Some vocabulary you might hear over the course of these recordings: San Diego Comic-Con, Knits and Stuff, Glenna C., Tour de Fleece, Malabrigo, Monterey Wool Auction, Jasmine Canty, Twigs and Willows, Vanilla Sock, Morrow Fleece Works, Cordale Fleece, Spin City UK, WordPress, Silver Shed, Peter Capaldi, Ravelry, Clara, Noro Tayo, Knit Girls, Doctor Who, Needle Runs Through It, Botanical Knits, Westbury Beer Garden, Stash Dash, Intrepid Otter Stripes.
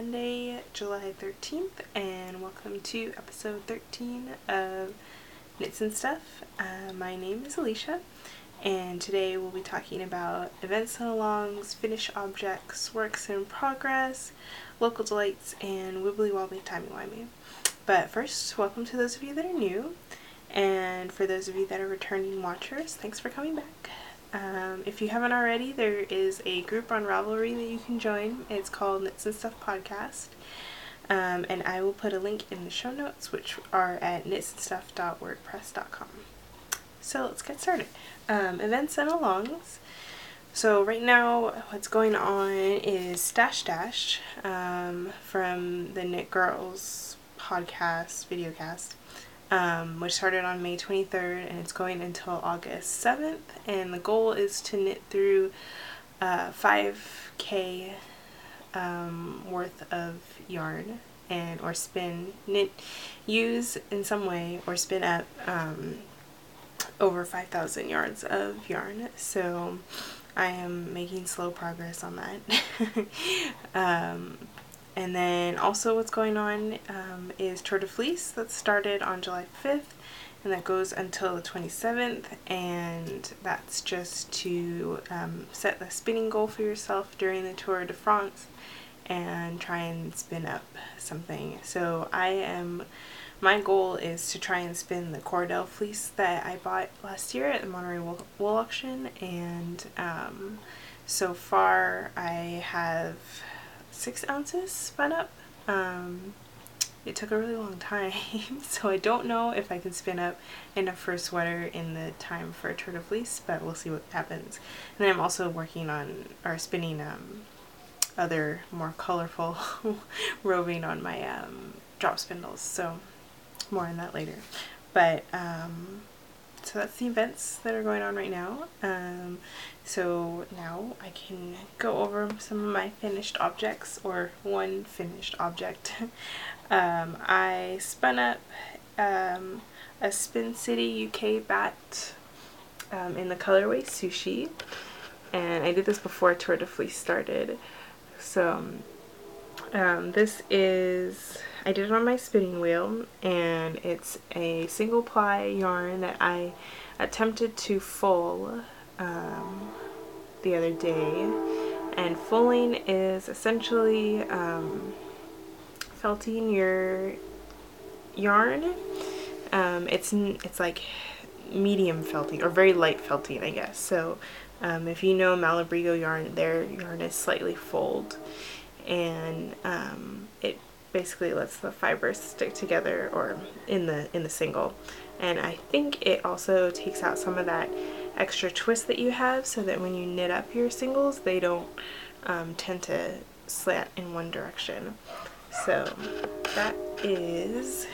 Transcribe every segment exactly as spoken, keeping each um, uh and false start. Sunday, July thirteenth, and welcome to episode thirteen of Knits and Stuff. Uh, my name is Alicia, and today we'll be talking about events and alongs, finished objects, works in progress, local delights, and wibbly-wobbly timey-wimey. But first, welcome to those of you that are new, and for those of you that are returning watchers, thanks for coming back. Um, if you haven't already, there is a group on Ravelry that you can join. It's called Knits and Stuff Podcast, um, and I will put a link in the show notes, which are at knits and stuff dot wordpress dot com. So let's get started. Um, events and alongs. So right now what's going on is Stash Dash um, from the Knit Girls podcast, videocast. Um, which started on May twenty-third and it's going until August seventh, and the goal is to knit through uh, five K um, worth of yarn, and or spin, knit, use in some way, or spin up um, over five thousand yards of yarn. So I am making slow progress on that. um, And then also what's going on um, is Tour de Fleece that started on July fifth and that goes until the twenty-seventh, and that's just to um, set a spinning goal for yourself during the Tour de France and try and spin up something. So I am, my goal is to try and spin the Cordale Fleece that I bought last year at the Monterey Wool, Wool Auction, and um, so far I have six ounces spun up. Um, it took a really long time, so I don't know if I can spin up enough for a sweater in the time for a Tour de Fleece, but we'll see what happens. And then I'm also working on, or spinning, um, other more colorful roving on my um, drop spindles, so more on that later. But um, so that's the events that are going on right now. Um, so now I can go over some of my finished objects, or one finished object. um, I spun up um, a Spin City U K bat um, in the colorway Sushi, and I did this before Tour de Fleece started. So um, this is, I did it on my spinning wheel, and it's a single ply yarn that I attempted to full um, the other day, and fulling is essentially um, felting your yarn. Um, it's it's like medium felting, or very light felting, I guess. So um, if you know Malabrigo yarn, their yarn is slightly fulled, and um, it basically lets the fibers stick together, or in the in the single, and I think it also takes out some of that extra twist that you have, so that when you knit up your singles they don't um, tend to slant in one direction. So that is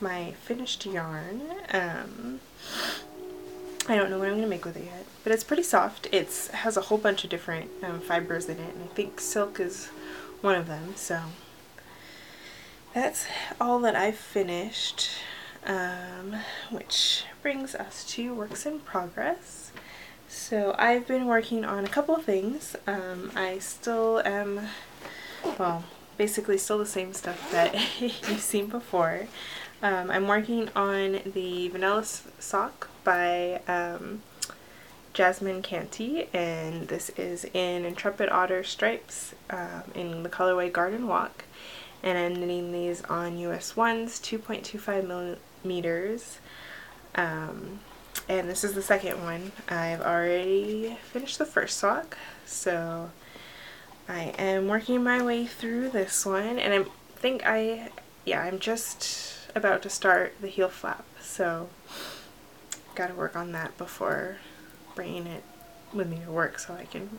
my finished yarn. um, I don't know what I'm gonna make with it yet, but it's pretty soft. It's has a whole bunch of different um, fibers in it, and I think silk is one of them. So that's all that I've finished, um, which brings us to works in progress. So I've been working on a couple of things. Um, I still am, well, basically still the same stuff that you've seen before. Um, I'm working on the Vanilla Sock by um, Jasmine Canty, and this is in Intrepid Otter Stripes um, in the colorway Garden Walk. And I'm knitting these on U S ones, two point two five millimeters, um, and this is the second one. I've already finished the first sock, so I am working my way through this one, and I think I, yeah, I'm just about to start the heel flap, so gotta work on that before bringing it with me to work so I can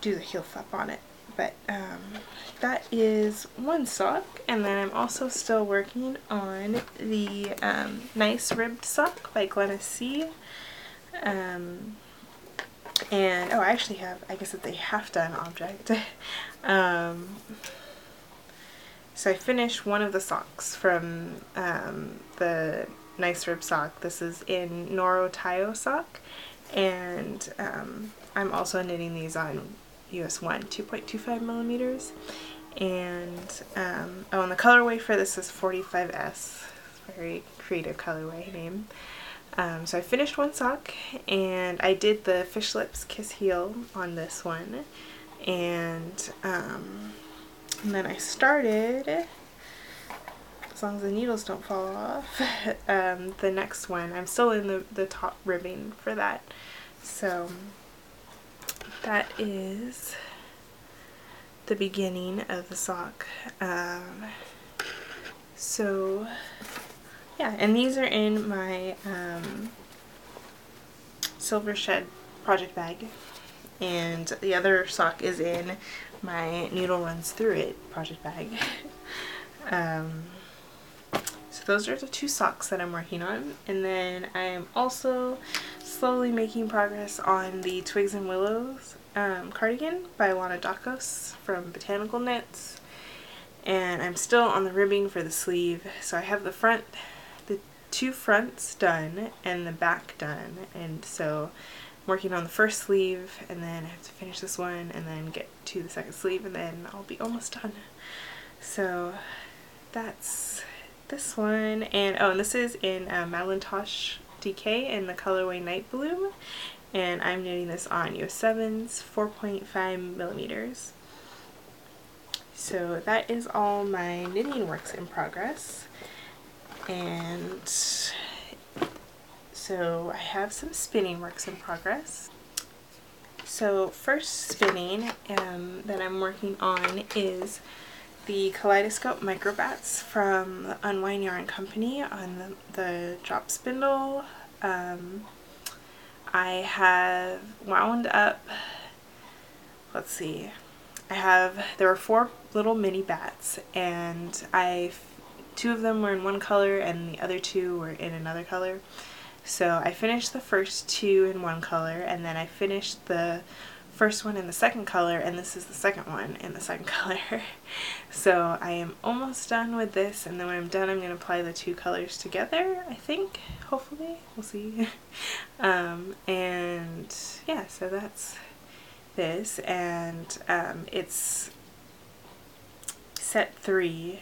do the heel flap on it. But um, that is one sock, and then I'm also still working on the um, Nice Ribbed Sock by Glenna C. Um, and, oh, I actually have, I guess it's a half-done object. um, so I finished one of the socks from um, the Nice Ribbed Sock. This is in Noro Tayo sock, and um, I'm also knitting these on U S one, two point two five millimeters, And, um, oh, and the colorway for this is forty-five S. Very creative colorway name. Um, so I finished one sock, and I did the Fish Lips Kiss Heel on this one. And, um, and then I started, as long as the needles don't fall off, um, the next one. I'm still in the, the top ribbing for that. So that is the beginning of the sock. Um, so yeah, and these are in my um, Silver Shed project bag, and the other sock is in my Needle Runs Through It project bag. um, so those are the two socks that I'm working on, and then I'm also slowly making progress on the Twigs and Willows um, cardigan by Lana Dacos from Botanical Knits, and I'm still on the ribbing for the sleeve. So I have the front, the two fronts done and the back done, and so working on the first sleeve, and then I have to finish this one and then get to the second sleeve, and then I'll be almost done. So that's this one. And oh, and this is in uh, Madeline Tosh D K in the colorway Night Bloom, and I'm knitting this on U S sevens, four point five millimeters. So that is all my knitting works in progress. And so I have some spinning works in progress. So first spinning um, that I'm working on is the Kaleidoscope Microbats from the Unwind Yarn Company on the, the drop spindle. Um, I have wound up, let's see, I have, there were four little mini bats, and I, two of them were in one color and the other two were in another color. So I finished the first two in one color, and then I finished the first one in the second color, and this is the second one in the second color. So I am almost done with this, and then when I'm done I'm going to apply the two colors together, I think, hopefully, we'll see. um, and yeah, so that's this, and um, it's set three,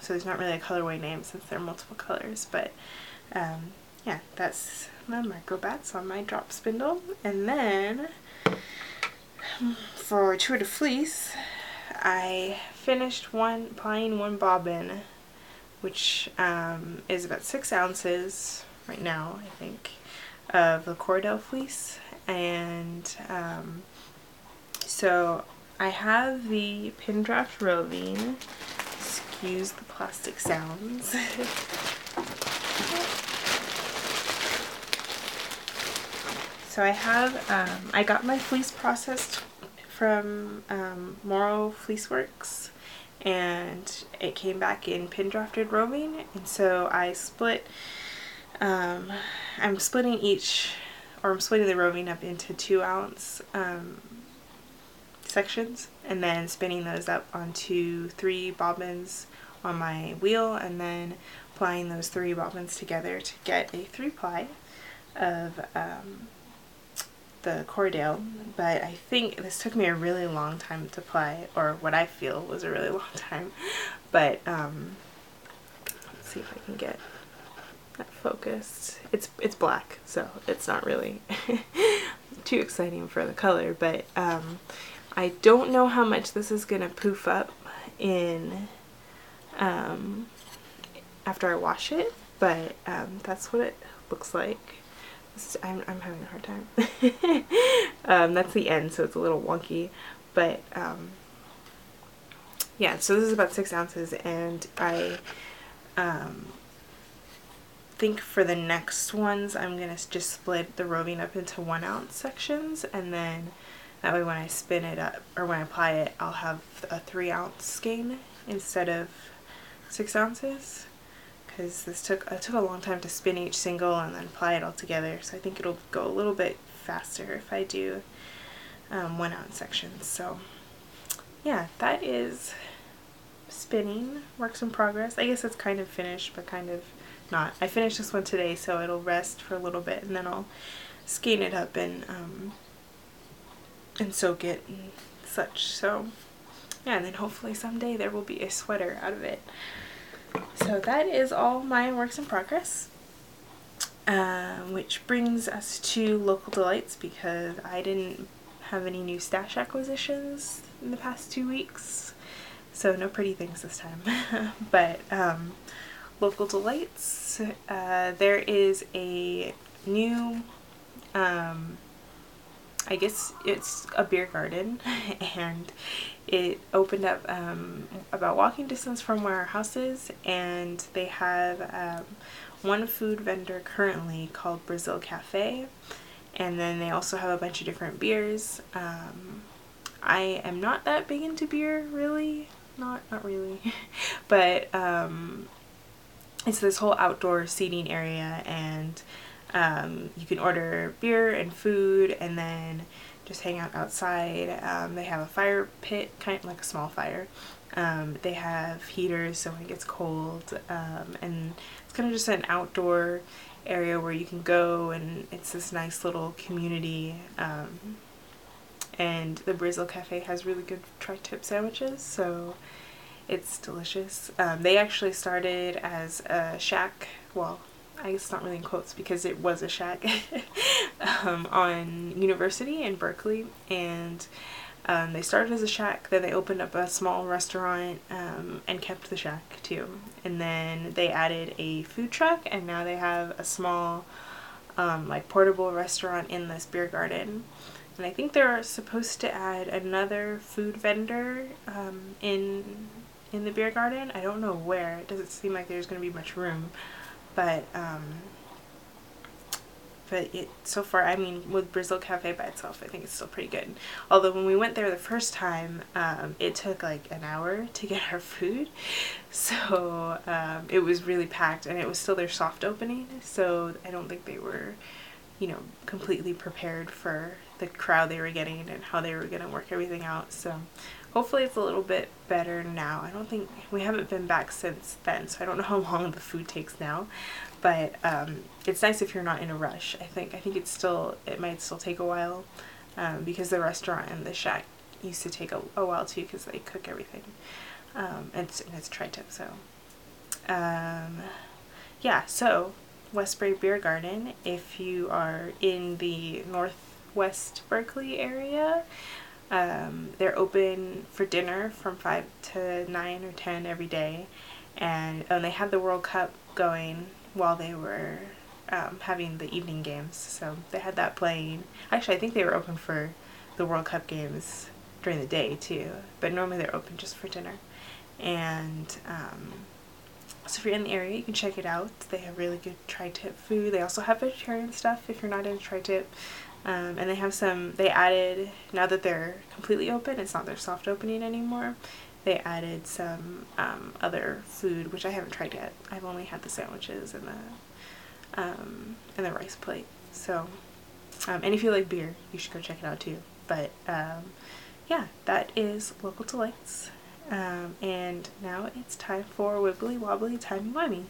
so there's not really a colorway name since there are multiple colors, but um, yeah, that's the Microbats on my drop spindle. And then for Tour de Fleece, I finished one applying one bobbin, which um, is about six ounces right now, I think, of the Cordale Fleece. And um, so I have the pin draft roving. Excuse the plastic sounds. So I have, um, I got my fleece processed from um, Morrow Fleece Works, and it came back in pin drafted roving, and so I split, um, I'm splitting each, or I'm splitting the roving up into two ounce um, sections, and then spinning those up onto three bobbins on my wheel, and then applying those three bobbins together to get a three ply of um, the Cordale. But I think this took me a really long time to apply, or what I feel was a really long time, but um, let's see if I can get that focused. It's it's black, so it's not really too exciting for the color, but um, I don't know how much this is gonna poof up in um, after I wash it, but um, that's what it looks like. I'm, I'm having a hard time. um, that's the end, so it's a little wonky, but um, yeah, so this is about six ounces, and I um, think for the next ones I'm going to just split the roving up into one ounce sections, and then that way when I spin it up, or when I apply it, I'll have a three ounce skein instead of six ounces. Because this took, it took a long time to spin each single and then apply it all together, so I think it'll go a little bit faster if I do um, one ounce sections. So yeah, that is spinning works in progress. I guess it's kind of finished, but kind of not. I finished this one today, so it'll rest for a little bit, and then I'll skein it up and um, and soak it and such. So Yeah, and then hopefully someday there will be a sweater out of it. So that is all my works in progress. Um, which brings us to local delights, because I didn't have any new stash acquisitions in the past two weeks. So no pretty things this time. But um, local delights, uh, there is a new, um, I guess it's a beer garden, and it opened up um, about walking distance from where our house is, and they have um, one food vendor currently called Brazil Cafe, and then they also have a bunch of different beers. Um, I am not that big into beer, really. Not, not really. But um, it's this whole outdoor seating area, and um, you can order beer and food, and then just hang out outside. Um, they have a fire pit, kind of like a small fire. Um, they have heaters so when it gets cold, um, and it's kind of just an outdoor area where you can go, and it's this nice little community. Um, and the Brazil Cafe has really good tri-tip sandwiches, so it's delicious. Um, they actually started as a shack, well, I guess it's not really in quotes because it was a shack, um, on University in Berkeley, and um, they started as a shack, then they opened up a small restaurant, um, and kept the shack too, and then they added a food truck, and now they have a small um, like portable restaurant in this beer garden. And I think they're supposed to add another food vendor um, in in the beer garden. I don't know where. It doesn't seem like there's going to be much room. But, um, but it, so far, I mean, with Brazil Cafe by itself, I think it's still pretty good. Although when we went there the first time, um, it took like an hour to get our food. So um, it was really packed, and it was still their soft opening. So I don't think they were, you know, completely prepared for the crowd they were getting and how they were going to work everything out. So hopefully it's a little bit better now. I don't think, we haven't been back since then, so I don't know how long the food takes now, but um, it's nice if you're not in a rush. I think I think it's still, it might still take a while, um, because the restaurant and the shack used to take a, a while too, because they cook everything, um, and it's, and it's tri-tip, so um, yeah. So Westbury Beer Garden, if you are in the north West Berkeley area, um, they're open for dinner from five to nine or ten every day, and, and they had the World Cup going while they were um, having the evening games, so they had that playing. Actually, I think they were open for the World Cup games during the day too, but normally they're open just for dinner. And um, so if you're in the area, you can check it out. They have really good tri-tip food. They also have vegetarian stuff if you're not into tri-tip. Um, and they have some, they added, now that they're completely open, it's not their soft opening anymore, they added some um, other food, which I haven't tried yet. I've only had the sandwiches and the, um, and the rice plate. So, um, and if you like beer, you should go check it out too. But, um, yeah, that is Local Delights. Um, and now it's time for Wibbly Wobbly Timey Wimey.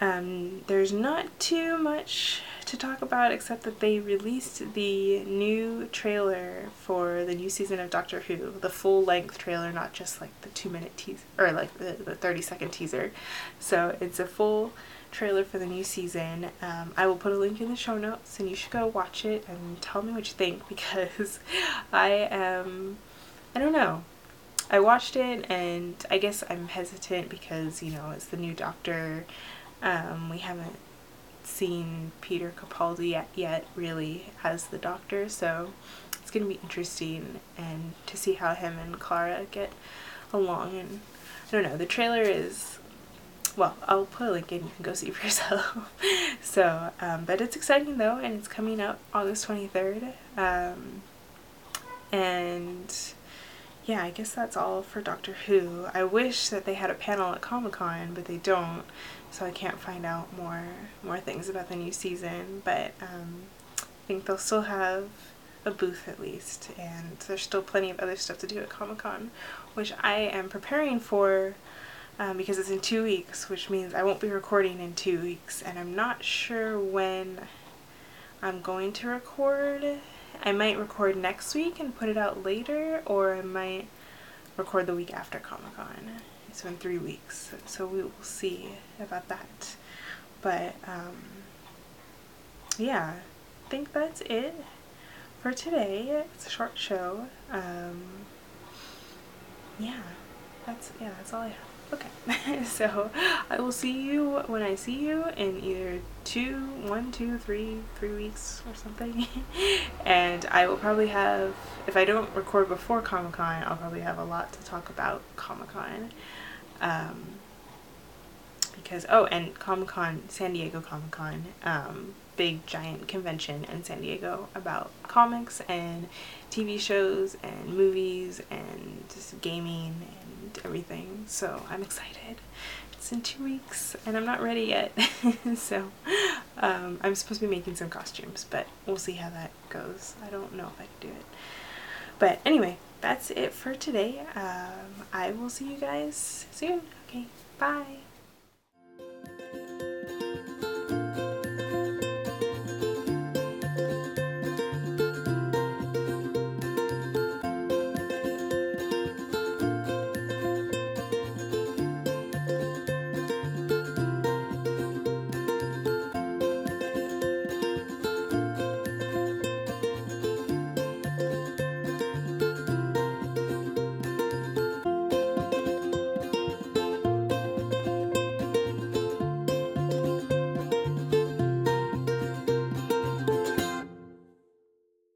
Um, there's not too much to talk about except that they released the new trailer for the new season of Doctor Who, the full-length trailer, not just like the two-minute teaser, or like the, the thirty-second teaser. So it's a full trailer for the new season. Um, I will put a link in the show notes, and you should go watch it and tell me what you think, because I am, I don't know. I watched it, and I guess I'm hesitant because, you know, it's the new Doctor. Um, we haven't seen Peter Capaldi yet, yet really as the Doctor, so it's going to be interesting and to see how him and Clara get along. And I don't know, the trailer is, well, I'll put a link in, you can go see for yourself. So, um, but it's exciting though, and it's coming out August twenty-third, um, and yeah, I guess that's all for Doctor Who. I wish that they had a panel at Comic-Con, but they don't, so I can't find out more more things about the new season, but um, I think they'll still have a booth at least, and there's still plenty of other stuff to do at Comic-Con, which I am preparing for, um, because it's in two weeks, which means I won't be recording in two weeks, and I'm not sure when I'm going to record. I might record next week and put it out later, or I might record the week after Comic-Con, so in three weeks. So we will see about that. But um, yeah, I think that's it for today. It's a short show. Um, yeah, that's yeah, that's all I have. Okay, so I will see you when I see you in either two, one, two, three, three weeks or something. And I will probably have, if I don't record before Comic-Con, I'll probably have a lot to talk about Comic-Con. Um, because, oh, and Comic-Con, San Diego Comic-Con, um, big giant convention in San Diego about comics and T V shows and movies and just gaming and everything. So I'm excited. It's in two weeks and I'm not ready yet. So um, I'm supposed to be making some costumes, but we'll see how that goes. I don't know if I can do it. But anyway, that's it for today. Um, I will see you guys soon. Okay, bye.